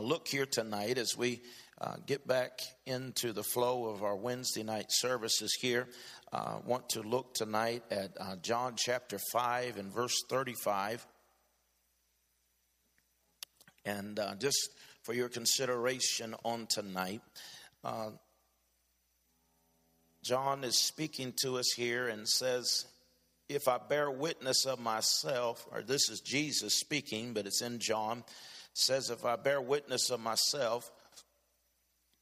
look here tonight as we get back into the flow of our Wednesday night services here. I want to look tonight at John chapter 5 and verse 35. And just for your consideration on tonight, John is speaking to us here and says, if I bear witness of myself, or this is Jesus speaking, but it's in John, says, if I bear witness of myself,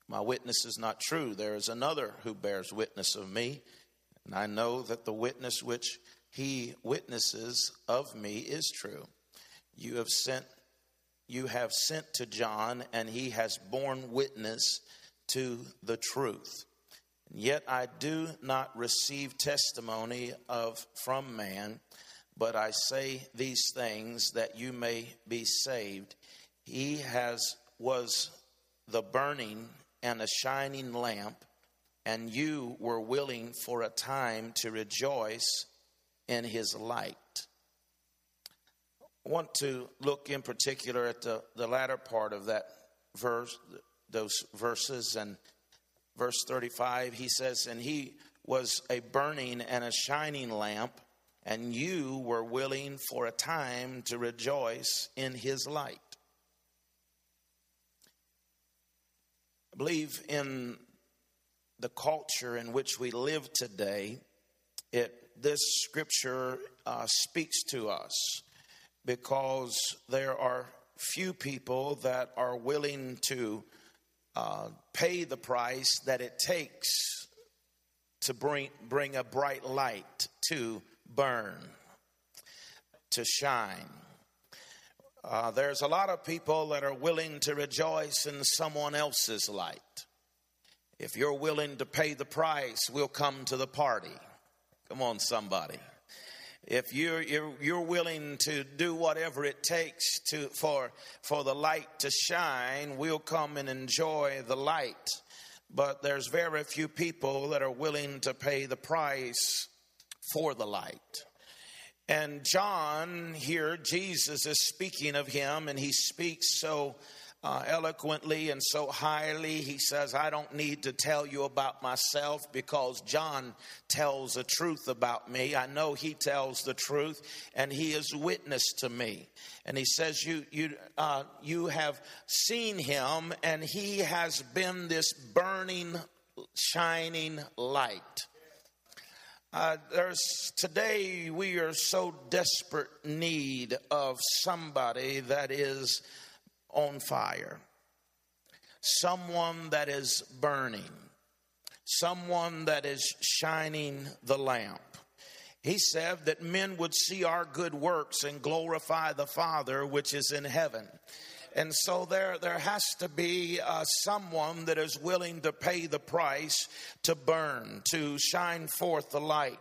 my witness is not true. There is another who bears witness of me, and I know that the witness which he witnesses of me is true. You have sent to John, and he has borne witness to the truth. And yet I do not receive testimony from man, but I say these things that you may be saved. He was the burning and a shining lamp, and you were willing for a time to rejoice in his light. I want to look in particular at the latter part of that verse, those verses, and verse 35, he says, and he was a burning and a shining lamp, and you were willing for a time to rejoice in his light. I believe in the culture in which we live today, this scripture speaks to us, because there are few people that are willing to pay the price that it takes to bring a bright light to burn, to shine. There's a lot of people that are willing to rejoice in someone else's light. If you're willing to pay the price, we'll come to the party. Come on, somebody. If you're willing to do whatever it takes for the light to shine, we'll come and enjoy the light. But there's very few people that are willing to pay the price for the light. And John here, Jesus is speaking of him, and he speaks so eloquently and so highly. He says, I don't need to tell you about myself, because John tells the truth about me. I know he tells the truth, and he is witness to me. And he says, you have seen him, and he has been this burning, shining light. Today we are so desperate need of somebody that is on fire, someone that is burning, someone that is shining the lamp. He said that men would see our good works and glorify the Father which is in heaven. And so there has to be someone that is willing to pay the price to burn, to shine forth the light.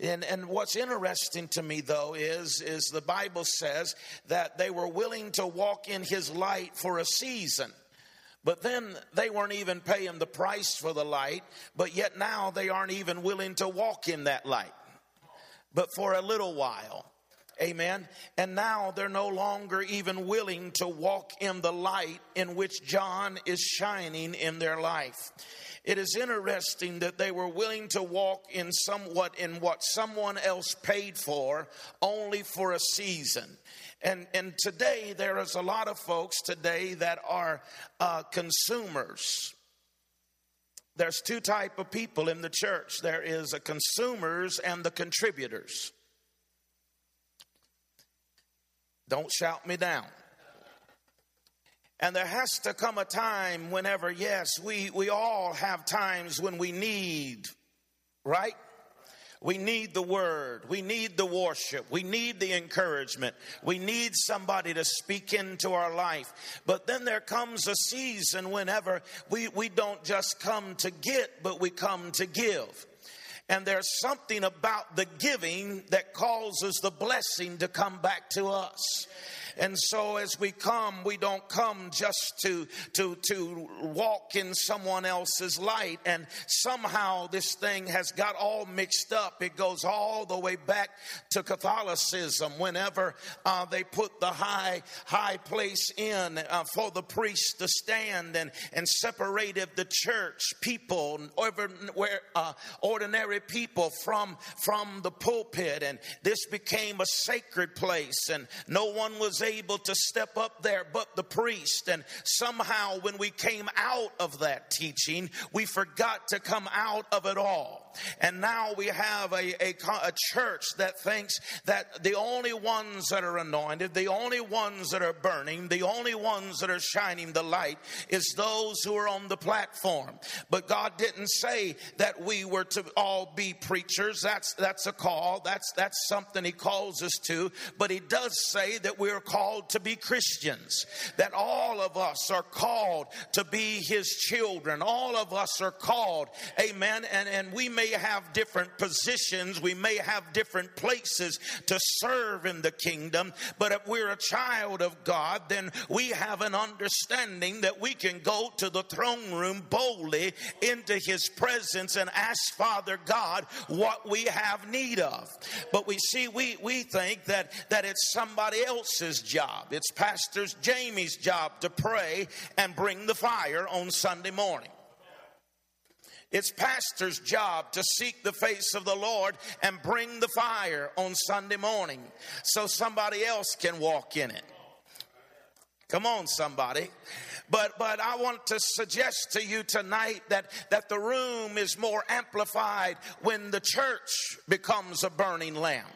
And what's interesting to me, though, is the Bible says that they were willing to walk in his light for a season. But then they weren't even paying the price for the light, but yet now they aren't even willing to walk in that light. But for a little while. Amen. And now they're no longer even willing to walk in the light in which John is shining in their life. It is interesting that they were willing to walk in somewhat in what someone else paid for only for a season. And today there is a lot of folks today that are consumers. There's two type of people in the church. There is the consumers and the contributors. Don't shout me down. And there has to come a time whenever, yes, we all have times when we need, right? We need the word. We need the worship. We need the encouragement. We need somebody to speak into our life. But then there comes a season whenever we don't just come to get, but we come to give. And there's something about the giving that causes the blessing to come back to us. And so as we come, we don't come just to walk in someone else's light. And somehow this thing has got all mixed up. It goes all the way back to Catholicism, whenever they put the high place in for the priest to stand and separated the church people, ordinary people from the pulpit. And this became a sacred place, and no one was able to step up there but the priest. And somehow when we came out of that teaching, we forgot to come out of it all. And now we have a church that thinks that the only ones that are anointed, the only ones that are burning, the only ones that are shining the light is those who are on the platform. But God didn't say that we were to all be preachers. That's a call. That's something He calls us to. But He does say that we are called to be Christians, that all of us are called to be His children. All of us are called. Amen. And we may have different positions, we may have different places to serve in the kingdom, but if we're a child of God, then we have an understanding that we can go to the throne room boldly into His presence and ask Father God what we have need of. But we see, we think that it's somebody else's job. It's Pastor Jamie's job to pray and bring the fire on Sunday morning. It's pastor's job to seek the face of the Lord and bring the fire on Sunday morning so somebody else can walk in it. Come on, somebody. But I want to suggest to you tonight that the room is more amplified when the church becomes a burning lamp.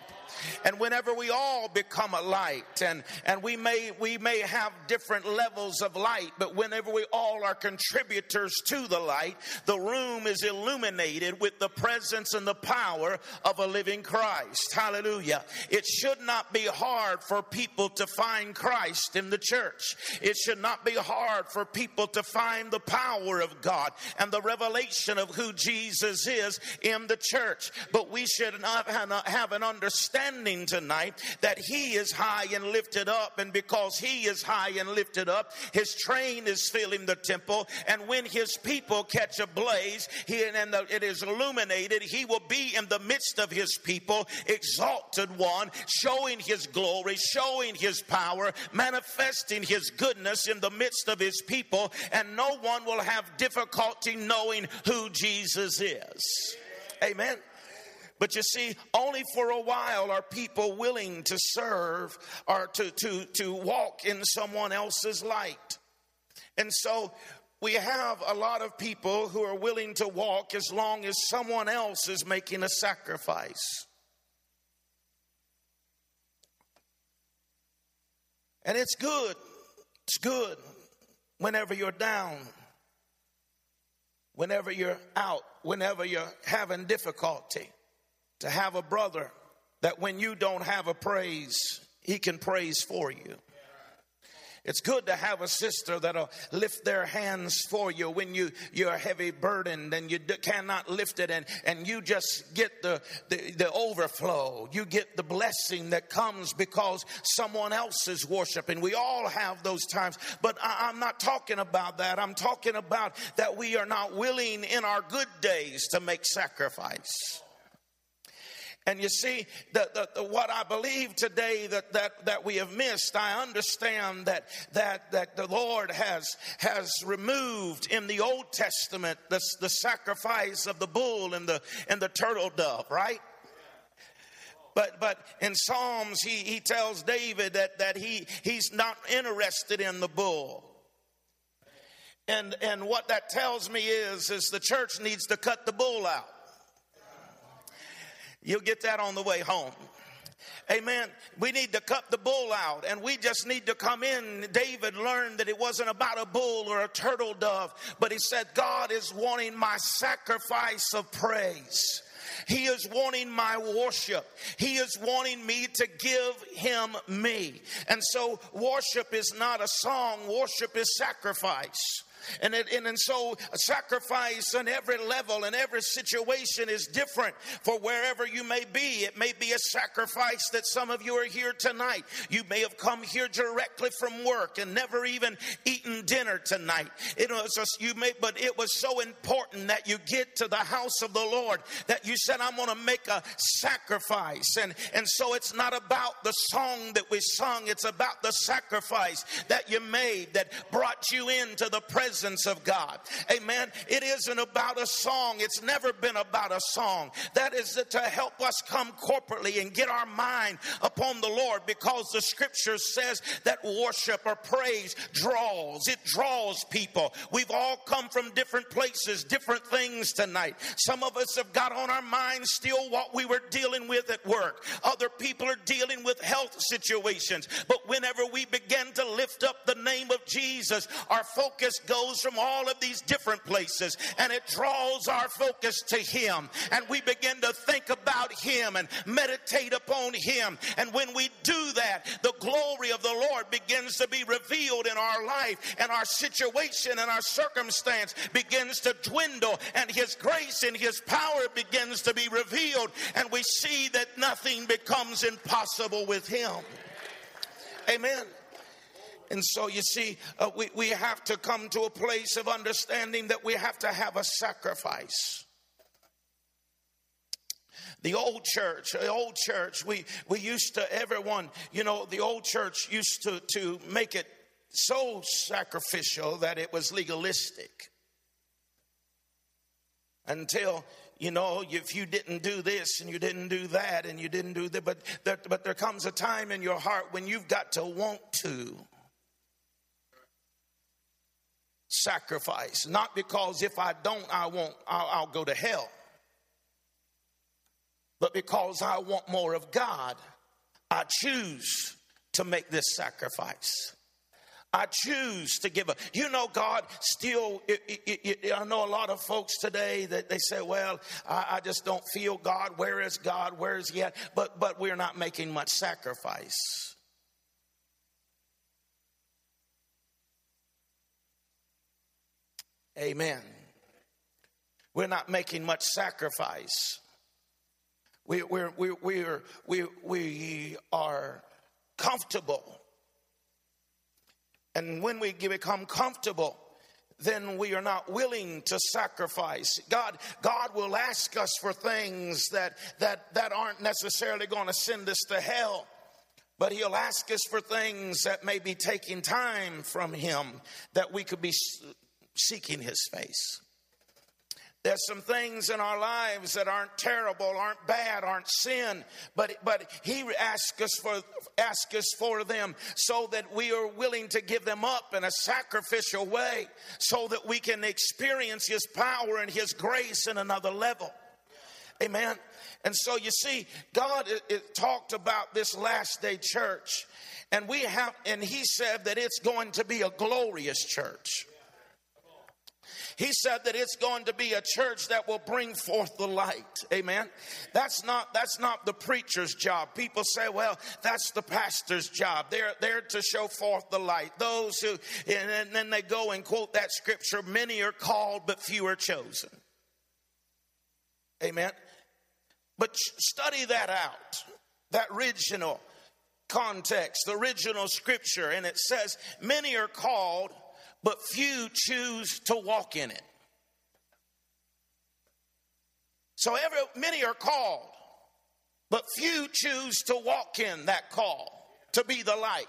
And whenever we all become a light, and we may have different levels of light, but whenever we all are contributors to the light, the room is illuminated with the presence and the power of a living Christ. Hallelujah. It should not be hard for people to find Christ in the church. It should not be hard for people to find the power of God and the revelation of who Jesus is in the church. But we should not have an understanding tonight that He is high and lifted up, and because He is high and lifted up, His train is filling the temple, and when His people catch a blaze and it is illuminated, He will be in the midst of His people, exalted one, showing His glory, showing His power, manifesting His goodness in the midst of His people, and no one will have difficulty knowing who Jesus is. Amen. But you see, only for a while are people willing to serve or to walk in someone else's light. And so we have a lot of people who are willing to walk as long as someone else is making a sacrifice. And it's good. It's good whenever you're down, whenever you're out, whenever you're having difficulty, to have a brother that when you don't have a praise, he can praise for you. It's good to have a sister that'll lift their hands for you when you're heavy burdened and you cannot lift it, and you just get the overflow. You get the blessing that comes because someone else is worshiping. We all have those times, but I'm not talking about that. I'm talking about that we are not willing in our good days to make sacrifice. And you see, what I believe today that we have missed, I understand that the Lord has removed in the Old Testament the sacrifice of the bull and the turtle dove, right? But in Psalms, he tells David that he's not interested in the bull. And what that tells me is the church needs to cut the bull out. You'll get that on the way home. Amen. We need to cut the bull out, and we just need to come in. David learned that it wasn't about a bull or a turtle dove, but he said, God is wanting my sacrifice of praise. He is wanting my worship. He is wanting me to give Him me. And so worship is not a song. Worship is sacrifice. And so a sacrifice on every level and every situation is different for wherever you may be. It may be a sacrifice that some of you are here tonight. You may have come here directly from work and never even eaten dinner tonight. But it was so important that you get to the house of the Lord that you said, I'm going to make a sacrifice. And so it's not about the song that we sung. It's about the sacrifice that you made that brought you into the presence of God. Amen. It isn't about a song. It's never been about a song. That is to help us come corporately and get our mind upon the Lord, because the scripture says that worship or praise draws. It draws people. We've all come from different places, different things tonight. Some of us have got on our minds still what we were dealing with at work. Other people are dealing with health situations. But whenever we begin to lift up the name of Jesus, our focus goes from all of these different places, and it draws our focus to Him, and we begin to think about Him and meditate upon Him. And when we do that, the glory of the Lord begins to be revealed in our life, and our situation and our circumstance begins to dwindle, and His grace and His power begins to be revealed, and we see that nothing becomes impossible with Him. Amen. And so you see, we have to come to a place of understanding that we have to have a sacrifice. The old church, we used to, everyone, you know, the old church used to make it so sacrificial that it was legalistic. Until, you know, if you didn't do this and you didn't do that and you didn't do that, but there comes a time in your heart when you've got to want to sacrifice. Not because if I don't, I'll go to hell, but because I want more of God, I choose to make this sacrifice. I choose to give up. You know, God still, I know a lot of folks today that they say, well, I just don't feel God. Where is God? Where is He at? But we're not making much sacrifice. Amen. We're not making much sacrifice. We are comfortable. And when we become comfortable, then we are not willing to sacrifice. God will ask us for things that aren't necessarily going to send us to hell. But He'll ask us for things that may be taking time from Him, that we could be seeking His face. There's some things in our lives that aren't terrible, aren't bad, aren't sin, but He asks us for them so that we are willing to give them up in a sacrificial way, so that we can experience His power and His grace in another level. Amen. And so you see, God talked about this last day church, and He said that it's going to be a glorious church. He said that it's going to be a church that will bring forth the light. Amen. That's not the preacher's job. People say, well, that's the pastor's job. They're there to show forth the light. Those who, and then they go and quote that scripture, many are called, but few are chosen. Amen. But study that out, that original context, the original scripture. And it says, many are called, but few choose to walk in it. So many are called, but few choose to walk in that call, to be the light,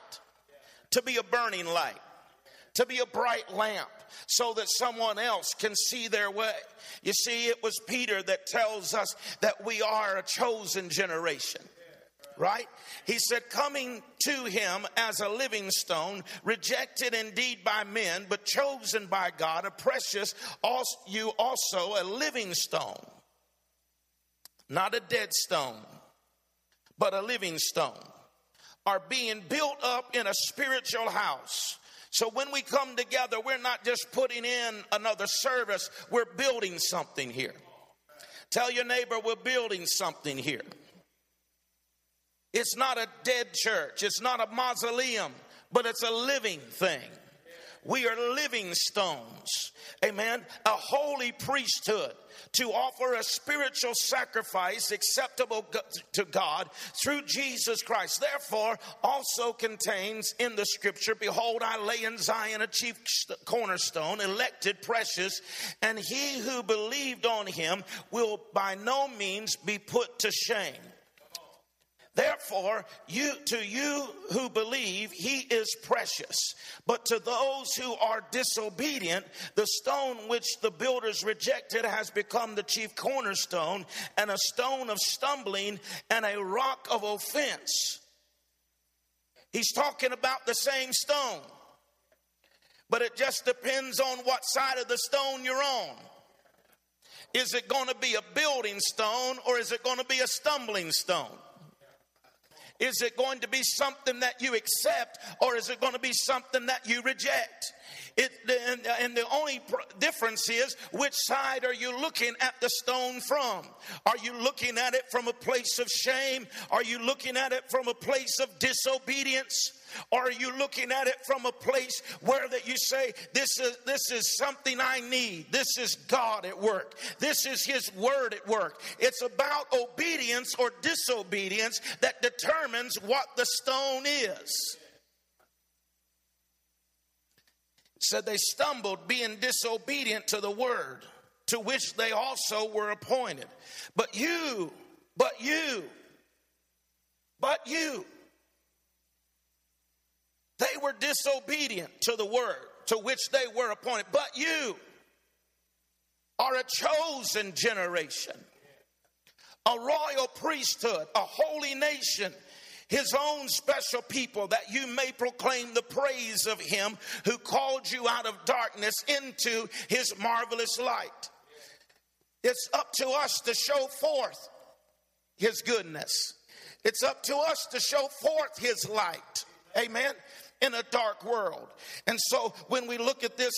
to be a burning light, to be a bright lamp, so that someone else can see their way. You see, it was Peter that tells us that we are a chosen generation. Right? He said, coming to Him as a living stone, rejected indeed by men, but chosen by God, a precious, you also a living stone. Not a dead stone, but a living stone. Are being built up in a spiritual house. So when we come together, we're not just putting in another service, we're building something here. Tell your neighbor, we're building something here. It's not a dead church. It's not a mausoleum, but it's a living thing. we are living stones, amen, a holy priesthood, to offer a spiritual sacrifice acceptable to God through Jesus Christ. Therefore, also contains in the scripture, behold, I lay in Zion a chief cornerstone, elected, precious, and he who believed on him will by no means be put to shame. Therefore, to you who believe, he is precious. But to those who are disobedient, the stone which the builders rejected has become the chief cornerstone, and a stone of stumbling and a rock of offense. He's talking about the same stone, but it just depends on what side of the stone you're on. Is it going to be a building stone, or is it going to be a stumbling stone? Is it going to be something that you accept, or is it going to be something that you reject? And the only difference is, which side are you looking at the stone from? Are you looking at it from a place of shame? Are you looking at it from a place of disobedience? Or are you looking at it from a place where that you say, this is something I need. This is God at work. This is his word at work. It's about obedience or disobedience that determines what the stone is. So they stumbled, being disobedient to the word, to which they also were appointed. But you. They were disobedient to the word to which they were appointed. But you are a chosen generation, a royal priesthood, a holy nation, his own special people, that you may proclaim the praise of him who called you out of darkness into his marvelous light. It's up to us to show forth his goodness. It's up to us to show forth his light. Amen. In a dark world. And so when we look at this,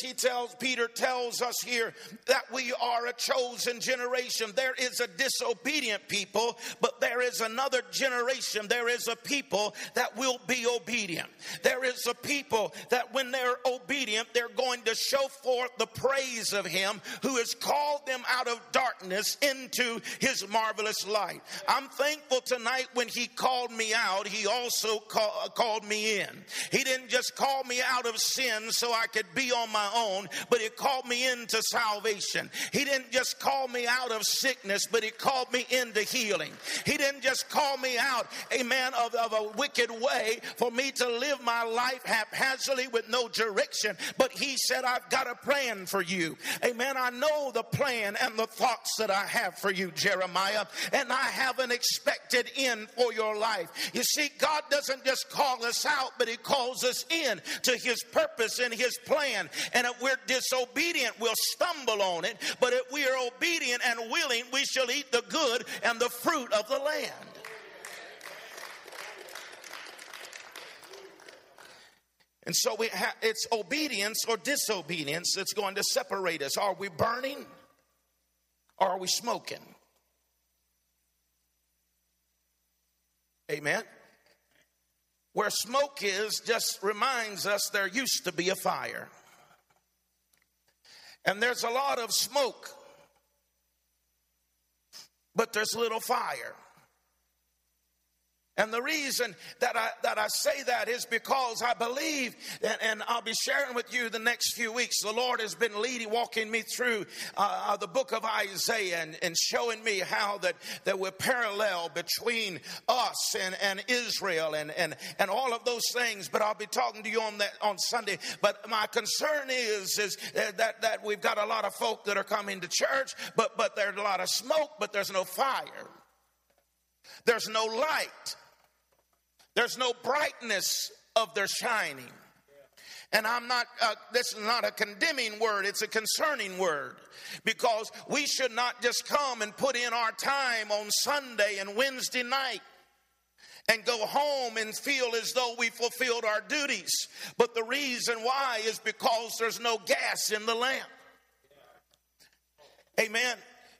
Peter tells us here that we are a chosen generation. There is a disobedient people, but there is another generation. There is a people that will be obedient. There is a people that when they're obedient, they're going to show forth the praise of him who has called them out of darkness into his marvelous light. I'm thankful tonight when he called me out, he also called me in. He didn't just call me out of sin so I could be on my own, but he called me into salvation. He didn't just call me out of sickness, but he called me into healing. He didn't just call me out, amen, of a wicked way for me to live my life haphazardly with no direction, but he said, I've got a plan for you. Amen. I know the plan and the thoughts that I have for you, Jeremiah, and I have an expected end for your life. You see, God doesn't just call us out, but he calls us in to his purpose and his plan. And if we're disobedient, we'll stumble on it. But if we are obedient and willing, we shall eat the good and the fruit of the land. And so it's obedience or disobedience that's going to separate us. Are we burning or are we smoking? Amen. Where smoke is just reminds us there used to be a fire. And there's a lot of smoke, but there's little fire. And the reason that I say that is because I believe, and I'll be sharing with you the next few weeks, the Lord has been walking me through the book of Isaiah and showing me how that we're parallel between us and Israel and all of those things. But I'll be talking to you on that on Sunday. But my concern is that we've got a lot of folk that are coming to church, but there's a lot of smoke, but there's no fire. There's no light. There's no brightness of their shining. And I'm not, this is not a condemning word, it's a concerning word. Because we should not just come and put in our time on Sunday and Wednesday night and go home and feel as though we fulfilled our duties. But the reason why is because there's no gas in the lamp. Amen.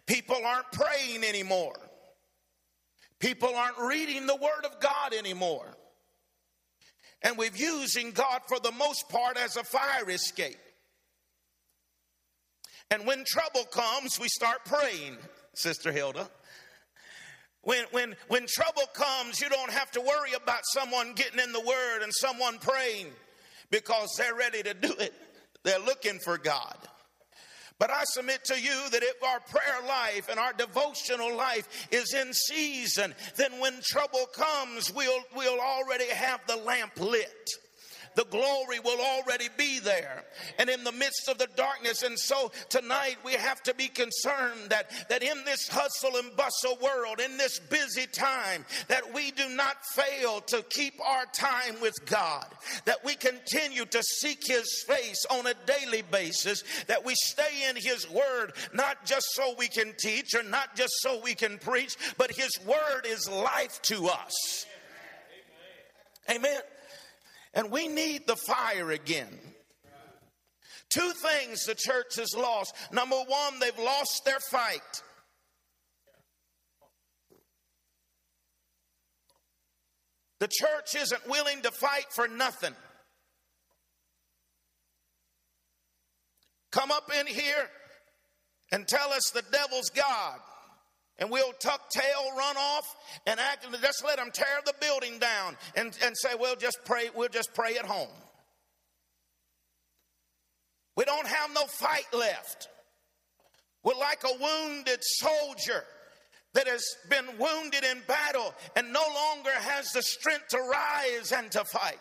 People aren't praying anymore. People aren't reading the Word of God anymore. And we're using God for the most part as a fire escape. And when trouble comes, we start praying, Sister Hilda. When trouble comes, you don't have to worry about someone getting in the Word and someone praying, because they're ready to do it. They're looking for God. But I submit to you that if our prayer life and our devotional life is in season, then when trouble comes, we'll already have the lamp lit. The glory will already be there and in the midst of the darkness. And so tonight we have to be concerned that in this hustle and bustle world, in this busy time, that we do not fail to keep our time with God, that we continue to seek His face on a daily basis, that we stay in His Word, not just so we can teach or not just so we can preach, but His Word is life to us. Amen. And we need the fire again. Two things the church has lost. Number one, they've lost their fight. The church isn't willing to fight for nothing. Come up in here and tell us the devil's God, and we'll tuck tail, run off, and act, just let them tear the building down and say, we'll just pray at home. We don't have no fight left. We're like a wounded soldier that has been wounded in battle and no longer has the strength to rise and to fight.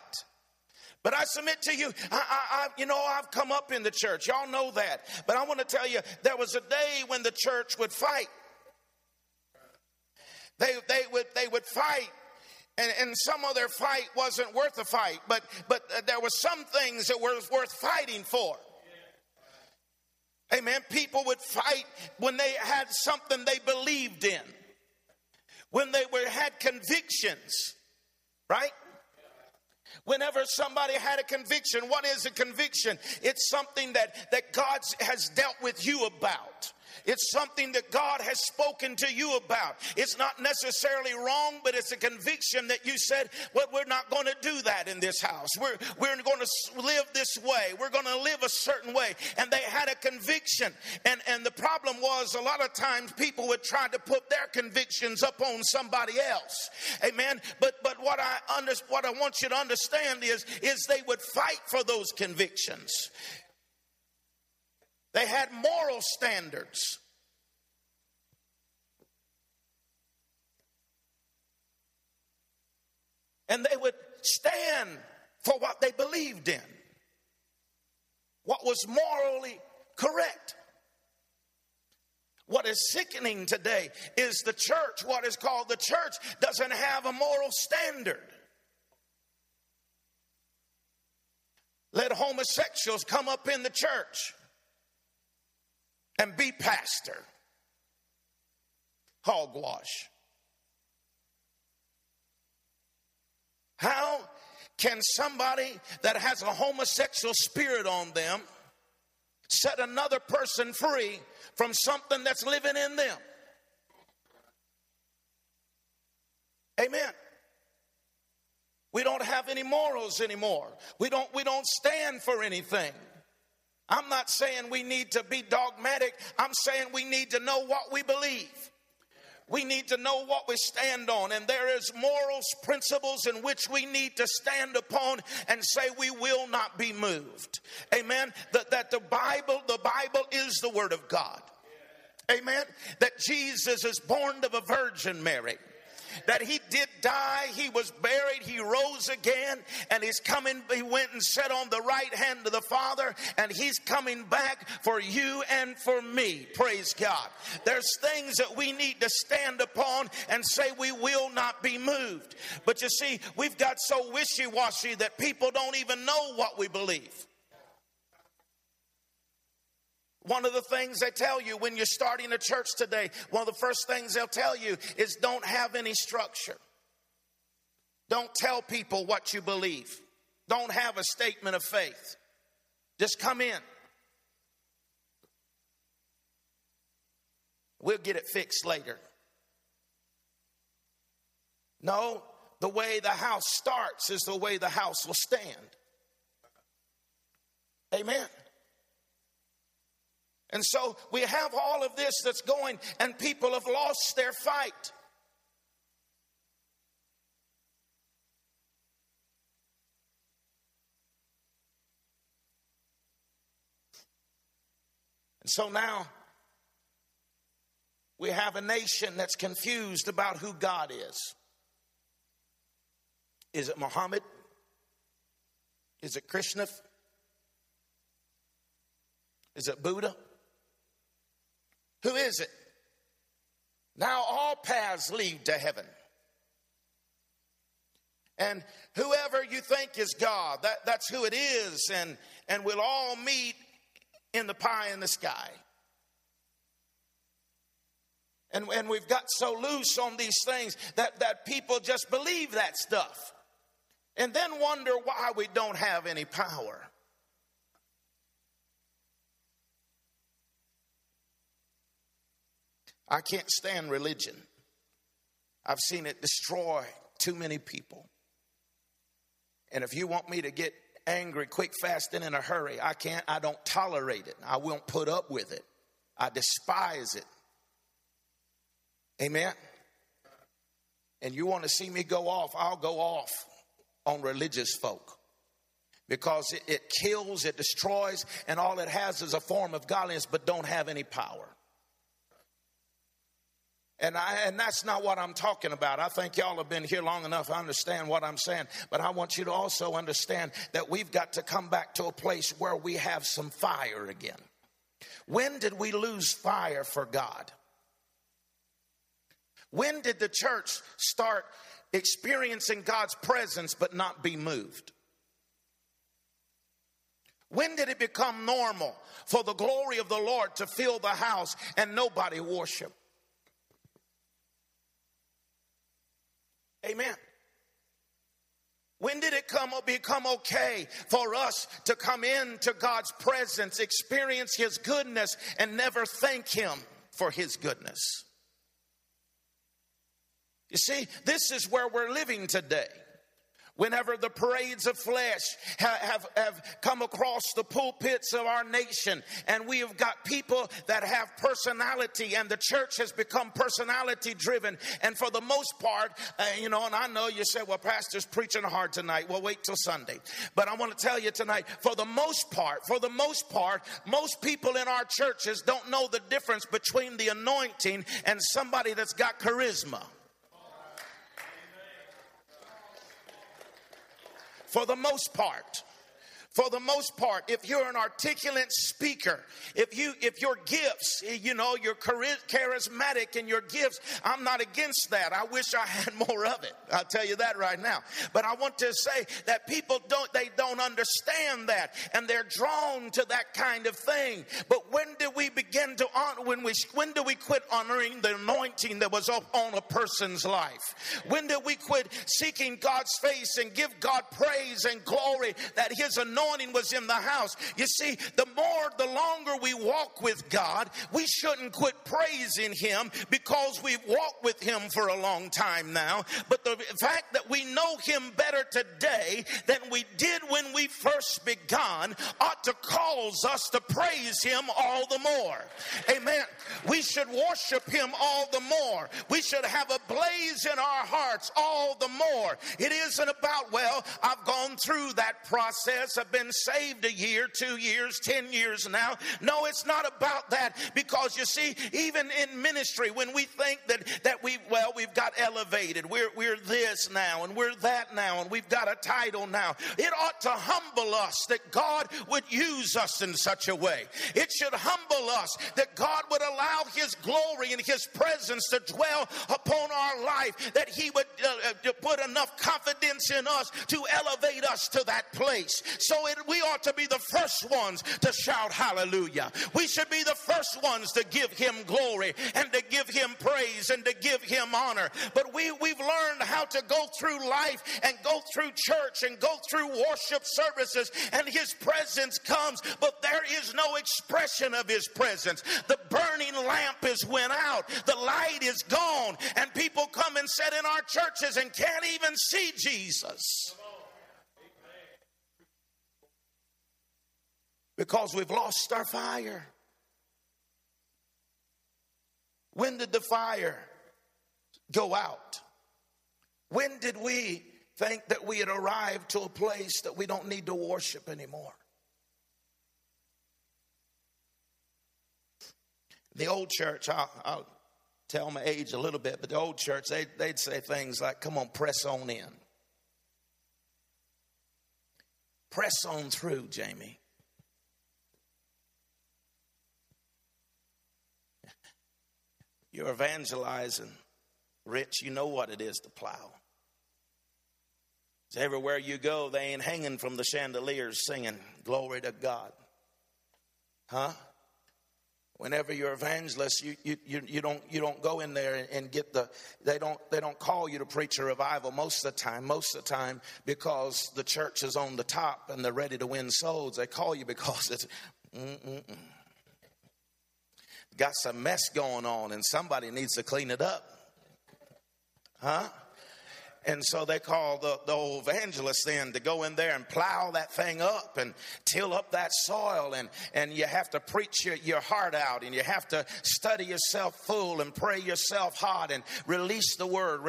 But I submit to you, I've come up in the church. Y'all know that. But I want to tell you, there was a day when the church would fight. They would fight, and some of their fight wasn't worth a fight, but there were some things that were worth fighting for. Amen. People would fight when they had something they believed in, when they had convictions, right? Whenever somebody had a conviction, what is a conviction? It's something that God has dealt with you about. It's something that God has spoken to you about. It's not necessarily wrong, but it's a conviction that you said, well, we're not going to do that in this house. We're going to live this way. We're going to live a certain way. And they had a conviction. And the problem was, a lot of times people would try to put their convictions up on somebody else. Amen. But what I want you to understand is they would fight for those convictions. They had moral standards. And they would stand for what they believed in, what was morally correct. What is sickening today is the church, what is called the church, doesn't have a moral standard. Let homosexuals come up in the church and be pastor. Hogwash. How can somebody that has a homosexual spirit on them set another person free from something that's living in them? Amen. We don't have any morals anymore. We don't stand for anything. I'm not saying we need to be dogmatic. I'm saying we need to know what we believe. We need to know what we stand on. And there is moral principles in which we need to stand upon and say we will not be moved. Amen. That the Bible is the Word of God. Amen. That Jesus is born of a Virgin Mary. That He did die, He was buried, He rose again, and He's coming. He went and sat on the right hand of the Father, and He's coming back for you and for me. Praise God. There's things that we need to stand upon and say we will not be moved. But you see, we've got so wishy-washy that people don't even know what we believe. One of the things they tell you when you're starting a church today, one of the first things they'll tell you is don't have any structure. Don't tell people what you believe. Don't have a statement of faith. Just come in. We'll get it fixed later. No, The way the house starts is the way the house will stand. Amen. And so we have all of this that's going, and people have lost their fight. And so now we have a nation that's confused about who God is. Is it Muhammad? Is it Krishna? Is it Buddha? Who is it? Now all paths lead to heaven. And whoever you think is God, that's who it is. And we'll all meet in the pie in the sky. And we've got so loose on these things that people just believe that stuff. And then wonder why we don't have any power. I can't stand religion. I've seen it destroy too many people. And if you want me to get angry, quick, fast, and in a hurry, I can't. I don't tolerate it. I won't put up with it. I despise it. Amen? And you want to see me go off, I'll go off on religious folk. Because it kills, it destroys, and all it has is a form of godliness, but don't have any power. And that's not what I'm talking about. I think y'all have been here long enough to understand what I'm saying. But I want you to also understand that we've got to come back to a place where we have some fire again. When did we lose fire for God? When did the church start experiencing God's presence but not be moved? When did it become normal for the glory of the Lord to fill the house and nobody worship? Amen. When did it become okay for us to come into God's presence, experience His goodness, and never thank Him for His goodness? You see, this is where we're living today. Whenever the parades of flesh have come across the pulpits of our nation, and we have got people that have personality, and the church has become personality driven. And for the most part, and I know you say, well, pastor's preaching hard tonight. Well, wait till Sunday. But I want to tell you tonight, for the most part, most people in our churches don't know the difference between the anointing and somebody that's got charisma. For the most part, if you're an articulate speaker, if your gifts, you're charismatic in your gifts, I'm not against that. I wish I had more of it. I'll tell you that right now. But I want to say that people don't understand that, and they're drawn to that kind of thing. But when do we begin to honor? When do we quit honoring the anointing that was on a person's life? When do we quit seeking God's face and give God praise and glory that His anointing was in the house? You see, the longer we walk with God, we shouldn't quit praising Him, because we've walked with Him for a long time now. But the fact that we know Him better today than we did when we first began ought to cause us to praise Him all the more. Amen. We should worship Him all the more. We should have a blaze in our hearts all the more. It isn't about, well, I've gone through that process. I've been saved a year, 2 years, 10 years now. No, it's not about that, because you see, even in ministry, when we think that we've got elevated, we're this now and we're that now and we've got a title now, it ought to humble us that God would use us in such a way. It should humble us that God would allow His glory and His presence to dwell upon our life, that He would put enough confidence in us to elevate us to that place. So So we ought to be the first ones to shout hallelujah. We should be the first ones to give him glory and to give him praise and to give him honor. But we've learned how to go through life and go through church and go through worship services, and his presence comes, but there is no expression of his presence. The burning lamp is went out. The light is gone, and people come and sit in our churches and can't even see Jesus. Because we've lost our fire. When did the fire go out? When did we think that we had arrived to a place that we don't need to worship anymore? The old church, I'll tell my age a little bit, but the old church, they'd say things like, come on, press on in. Press on through, Jamie. You're evangelizing, Rich. You know what it is to plow. It's everywhere you go, they ain't hanging from the chandeliers singing glory to God. Huh? Whenever you're evangelist, you don't go in there and get the they don't call you to preach a revival most of the time because the church is on the top and they're ready to win souls. They call you because it's got some mess going on and somebody needs to clean it up. Huh? And so they call the old evangelist in to go in there and plow that thing up and till up that soil. And you have to preach your heart out, and you have to study yourself full and pray yourself hot and release the word.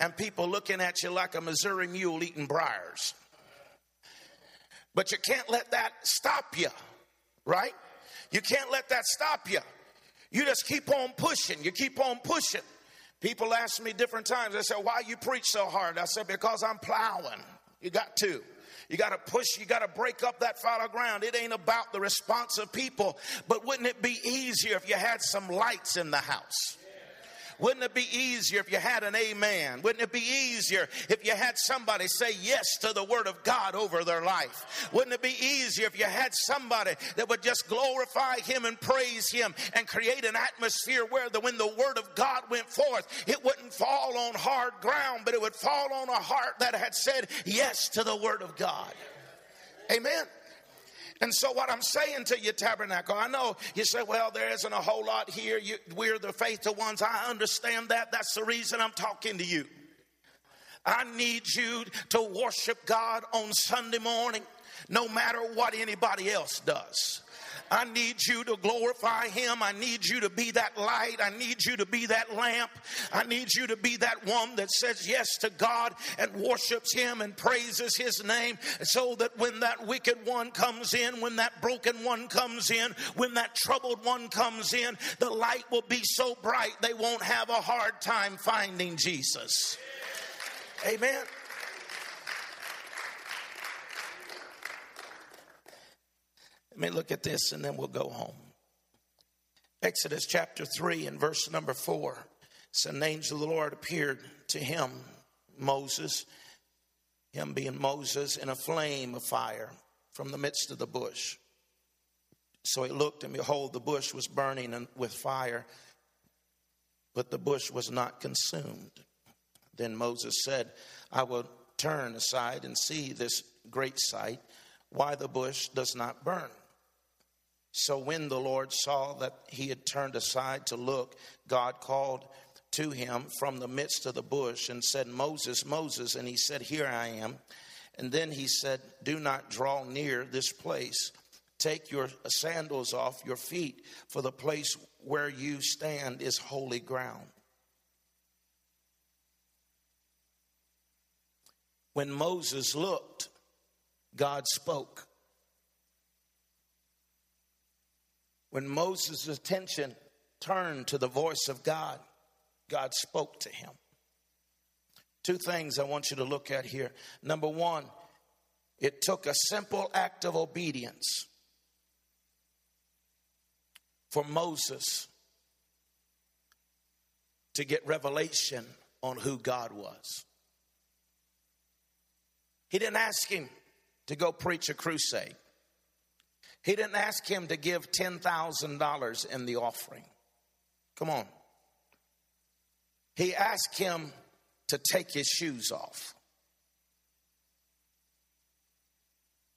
And people looking at you like a Missouri mule eating briars. But you can't let that stop you, right? You can't let that stop you. You just keep on pushing. You keep on pushing. People ask me different times. They say, why you preach so hard? I said, because I'm plowing. You got to. You got to push. You got to break up that fallow ground. It ain't about the response of people. But wouldn't it be easier if you had some lights in the house? Wouldn't it be easier if you had an amen? Wouldn't it be easier if you had somebody say yes to the word of God over their life? Wouldn't it be easier if you had somebody that would just glorify him and praise him and create an atmosphere where when the word of God went forth, it wouldn't fall on hard ground, but it would fall on a heart that had said yes to the word of God? Amen. And so what I'm saying to you, Tabernacle, I know you say, well, there isn't a whole lot here. We're the faithful ones. I understand that. That's the reason I'm talking to you. I need you to worship God on Sunday morning, no matter what anybody else does. I need you to glorify him. I need you to be that light. I need you to be that lamp. I need you to be that one that says yes to God and worships him and praises his name, so that when that wicked one comes in, when that broken one comes in, when that troubled one comes in, the light will be so bright they won't have a hard time finding Jesus. Amen. Let me look at this and then we'll go home. Exodus chapter 3 and verse number 4. So an angel of the Lord appeared to him, Moses, him being Moses, in a flame of fire from the midst of the bush. So he looked, and behold, the bush was burning with fire, but the bush was not consumed. Then Moses said, I will turn aside and see this great sight, why the bush does not burn. So when the Lord saw that he had turned aside to look, God called to him from the midst of the bush and said, Moses, Moses. And he said, here I am. And then he said, do not draw near this place. Take your sandals off your feet, for the place where you stand is holy ground. When Moses looked, God spoke. When Moses' attention turned to the voice of God, God spoke to him. Two things I want you to look at here. Number one, it took a simple act of obedience for Moses to get revelation on who God was. He didn't ask him to go preach a crusade. He didn't ask him to give $10,000 in the offering. Come on. He asked him to take his shoes off.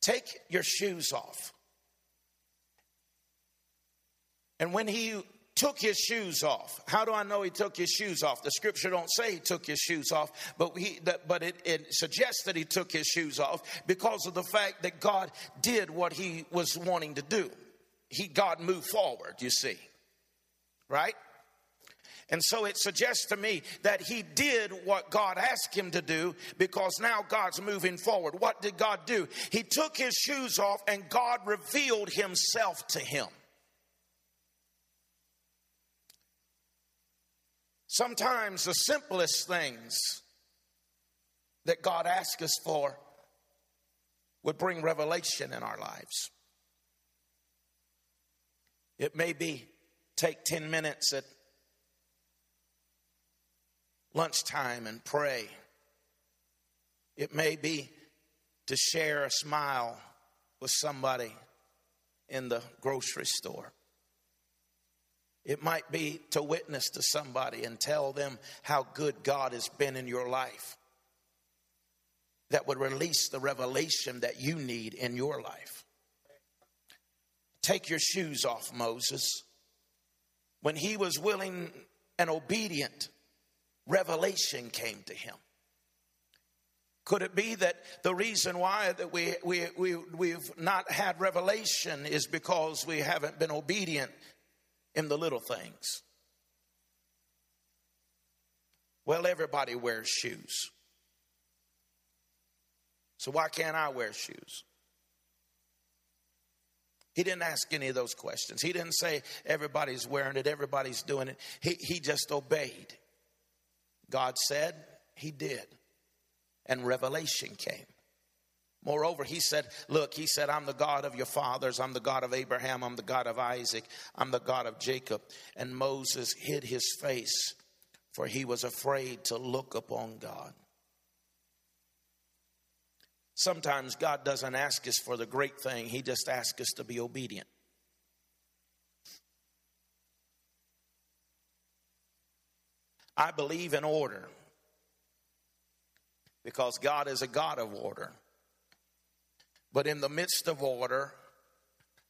Take your shoes off. And when he took his shoes off, how do I know he took his shoes off? The scripture don't say he took his shoes off, but it suggests that he took his shoes off because of the fact that God did what he was wanting to do. God moved forward, you see, right? And so it suggests to me that he did what God asked him to do because now God's moving forward. What did God do? He took his shoes off and God revealed himself to him. Sometimes the simplest things that God asks us for would bring revelation in our lives. It may be take 10 minutes at lunchtime and pray. It may be to share a smile with somebody in the grocery store. It might be to witness to somebody and tell them how good God has been in your life. That would release the revelation that you need in your life. Take your shoes off, Moses. When he was willing and obedient, revelation came to him. Could it be that the reason why that we've not had revelation is because we haven't been obedient in the little things? Well, everybody wears shoes. So why can't I wear shoes? He didn't ask any of those questions. He didn't say everybody's wearing it, everybody's doing it. He just obeyed. God said, he did. And revelation came. Moreover, he said, look, he said, I'm the God of your fathers. I'm the God of Abraham. I'm the God of Isaac. I'm the God of Jacob. And Moses hid his face, for he was afraid to look upon God. Sometimes God doesn't ask us for the great thing. He just asks us to be obedient. I believe in order because God is a God of order. But in the midst of order,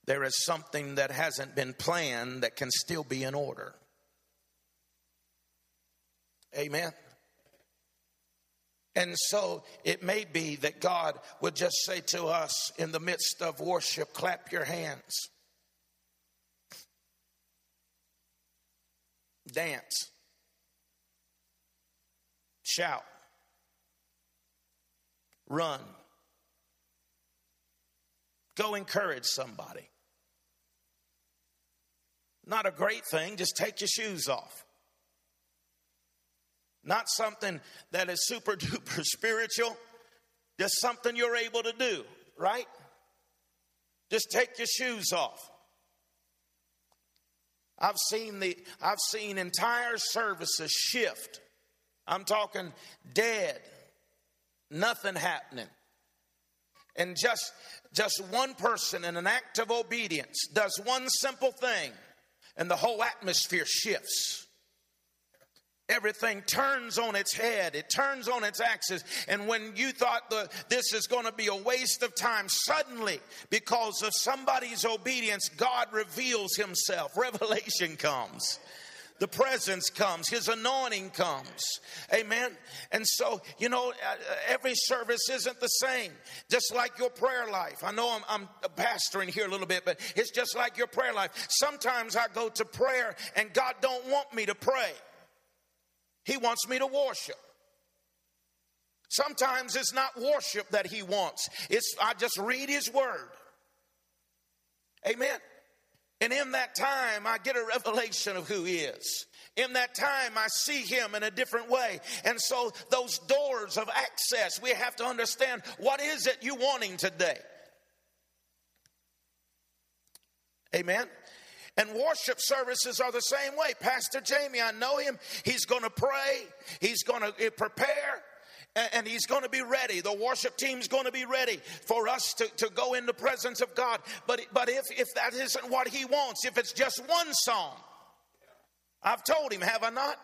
there is something that hasn't been planned that can still be in order. Amen. And so it may be that God would just say to us in the midst of worship, clap your hands. Dance. Shout, run, go encourage somebody. Not a great thing, just take your shoes off. Not something that is super duper spiritual, just something you're able to do, right? Just take your shoes off. I've seen entire services shift. I'm talking dead, nothing happening. And just one person in an act of obedience does one simple thing, and the whole atmosphere shifts. Everything turns on its head. It turns on its axis. And when you thought this is going to be a waste of time, suddenly, because of somebody's obedience, God reveals himself. Revelation comes. The presence comes. His anointing comes. Amen. And so, you know, every service isn't the same. Just like your prayer life. I know I'm pastoring here a little bit, but it's just like your prayer life. Sometimes I go to prayer and God don't want me to pray. He wants me to worship. Sometimes it's not worship that he wants. I just read his word. Amen. And in that time, I get a revelation of who he is. In that time, I see him in a different way. And so those doors of access, we have to understand, what is it you wanting today? Amen. And worship services are the same way. Pastor Jamie, I know him. He's going to pray. He's going to prepare. and he's going to be ready. The worship team's going to be ready for us to go in the presence of God. But if that isn't what he wants, if it's just one song, I've told him, have I not?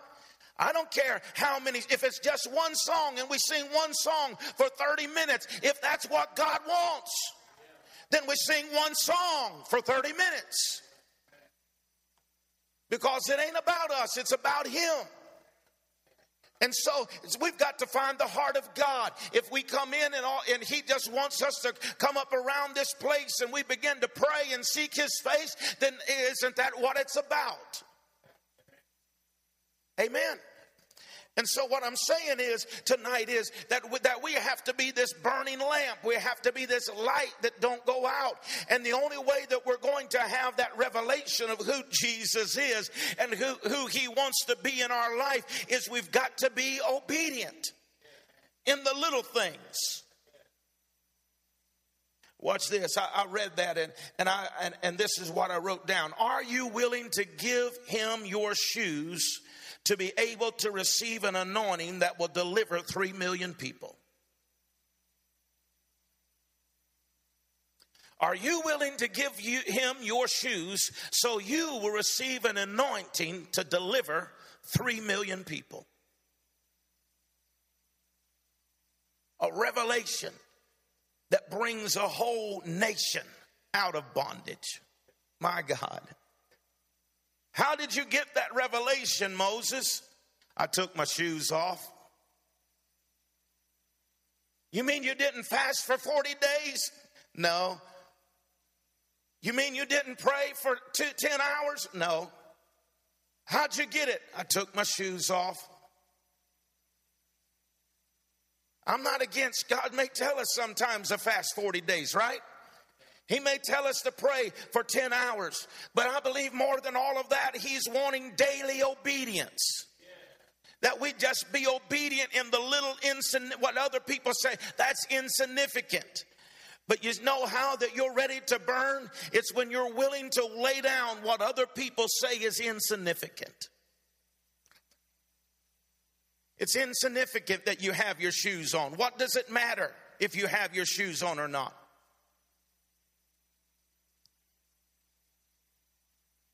I don't care how many, if it's just one song and we sing one song for 30 minutes, if that's what God wants, then we sing one song for 30 minutes. Because it ain't about us, it's about him. And so we've got to find the heart of God. If we come in and he just wants us to come up around this place and we begin to pray and seek his face, then isn't that what it's about? Amen. And so what I'm saying is tonight is that we have to be this burning lamp. We have to be this light that don't go out. And the only way that we're going to have that revelation of who Jesus is and who he wants to be in our life is we've got to be obedient in the little things. Watch this. I read that and this is what I wrote down. Are you willing to give him your shoes to be able to receive an anointing that will deliver 3 million people? Are you willing to give him your shoes so you will receive an anointing to deliver 3 million people? A revelation that brings a whole nation out of bondage. My God. How did you get that revelation, Moses? I took my shoes off. You mean you didn't fast for 40 days? No. You mean you didn't pray for 10 hours? No. How'd you get it? I took my shoes off. I'm not against, God may tell us sometimes to fast 40 days, right? He may tell us to pray for 10 hours, but I believe more than all of that, he's wanting daily obedience. Yeah. That we just be obedient in the little, what other people say, that's insignificant. But you know how that you're ready to burn? It's when you're willing to lay down what other people say is insignificant. It's insignificant that you have your shoes on. What does it matter if you have your shoes on or not?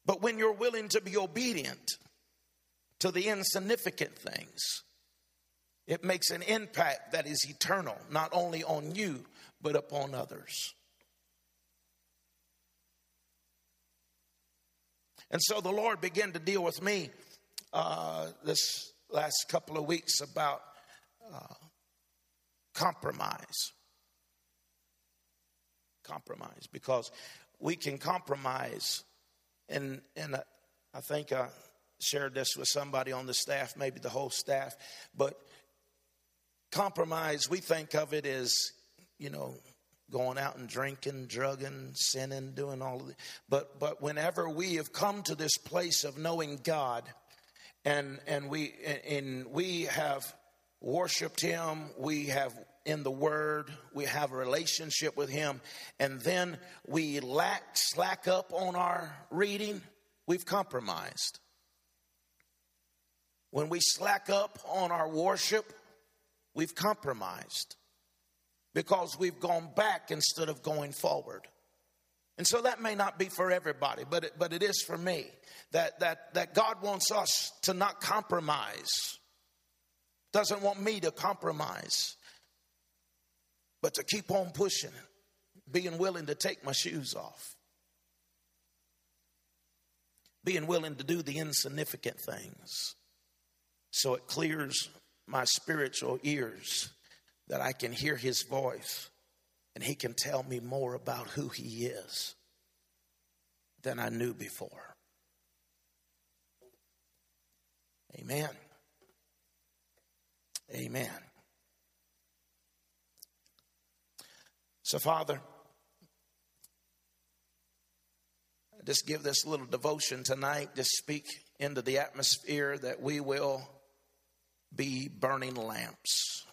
But when you're willing to be obedient to the insignificant things, it makes an impact that is eternal, not only on you, but upon others. And so the Lord began to deal with me this last couple of weeks about compromise. Compromise, because we can compromise. And I think I shared this with somebody on the staff, maybe the whole staff, but compromise, we think of it as, you know, going out and drinking, drugging, sinning, doing all of it. But whenever we have come to this place of knowing God and we have worshiped him, we have in the word, we have a relationship with him, and then we slack up on our reading, we've compromised. When we slack up on our worship, we've compromised because we've gone back instead of going forward. And so that may not be for everybody, but it is for me that God wants us to not compromise. Doesn't want me to compromise, but to keep on pushing, being willing to take my shoes off, being willing to do the insignificant things so it clears my spiritual ears that I can hear his voice and he can tell me more about who he is than I knew before. Amen. Amen. So, Father, just give this little devotion tonight. Just speak into the atmosphere that we will be burning lamps.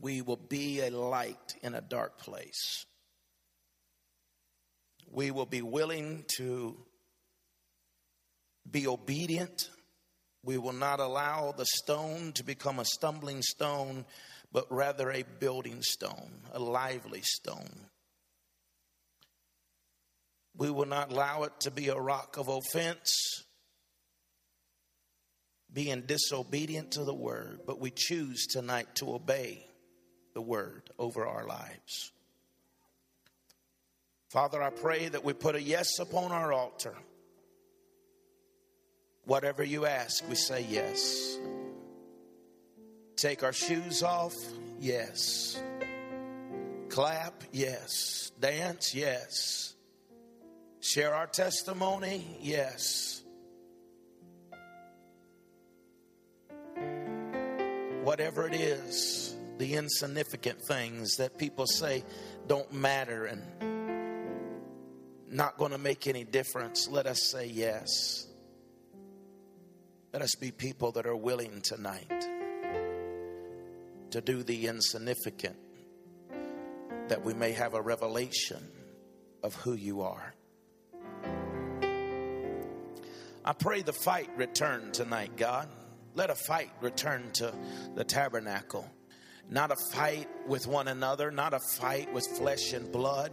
We will be a light in a dark place. We will be willing to be obedient We will not allow the stone to become a stumbling stone, but rather a building stone, a lively stone. We will not allow it to be a rock of offense, being disobedient to the word, but we choose tonight to obey the word over our lives. Father, I pray that we put a yes upon our altar. Whatever you ask, we say yes. Take our shoes off, yes. Clap, yes. Dance, yes. Share our testimony, yes. Whatever it is, the insignificant things that people say don't matter and not going to make any difference, let us say yes. Let us be people that are willing tonight to do the insignificant, that we may have a revelation of who you are. I pray the fight return tonight, God. Let a fight return to the tabernacle. Not a fight with one another, not a fight with flesh and blood,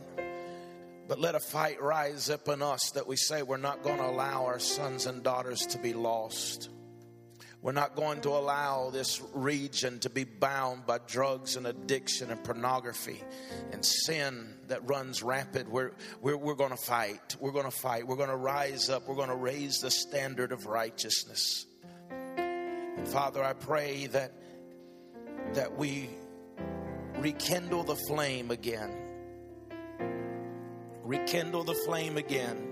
but let a fight rise up in us that we say we're not going to allow our sons and daughters to be lost. We're not going to allow this region to be bound by drugs and addiction and pornography and sin that runs rampant. We're going to fight. We're going to fight. We're going to rise up. We're going to raise the standard of righteousness. And Father, I pray that we rekindle the flame again. Rekindle the flame again.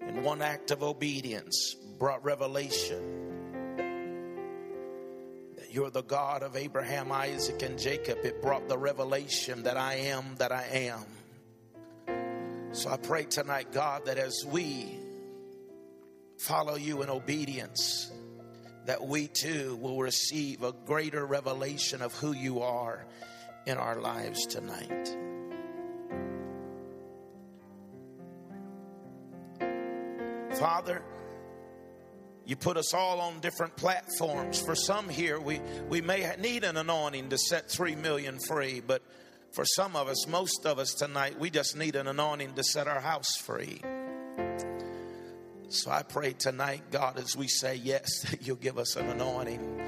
And one act of obedience brought revelation that you're the God of Abraham, Isaac, and Jacob. It brought the revelation that I am. So I pray tonight, God, that as we follow you in obedience, that we too will receive a greater revelation of who you are in our lives tonight. Father, you put us all on different platforms. For some here, we may need an anointing to set 3 million free. But for some of us, most of us tonight, we just need an anointing to set our house free. So I pray tonight, God, as we say yes, that you'll give us an anointing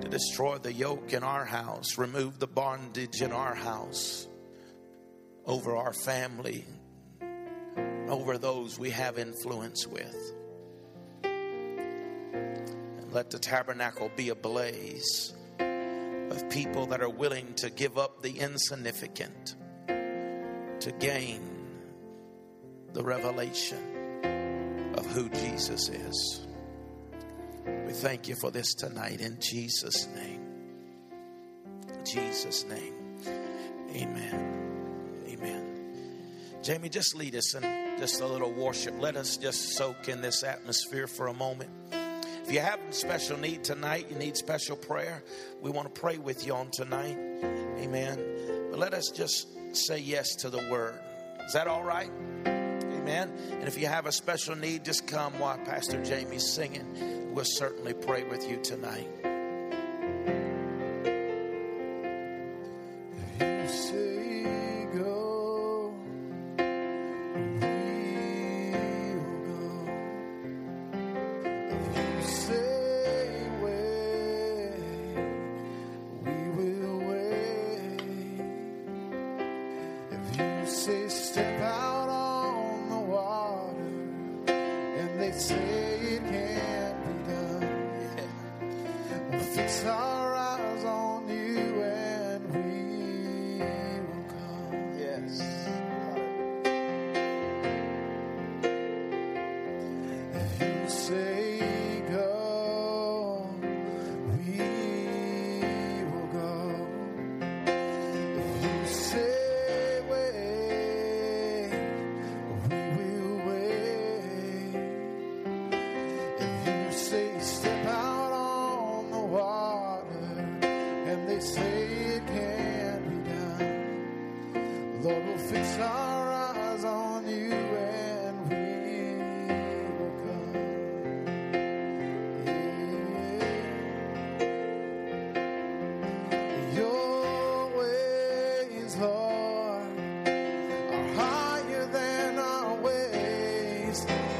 to destroy the yoke in our house, remove the bondage in our house, over our family, over those we have influence with. Let the tabernacle be a blaze of people that are willing to give up the insignificant to gain the revelation of who Jesus is. We thank you for this tonight in Jesus' name. In Jesus' name. Amen. Amen. Jamie, just lead us in just a little worship. Let us just soak in this atmosphere for a moment. If you have a special need tonight, you need special prayer, we want to pray with you on tonight. Amen. But let us just say yes to the word. Is that all right? Amen. And if you have a special need, just come while Pastor Jamie's singing. We'll certainly pray with you tonight. next.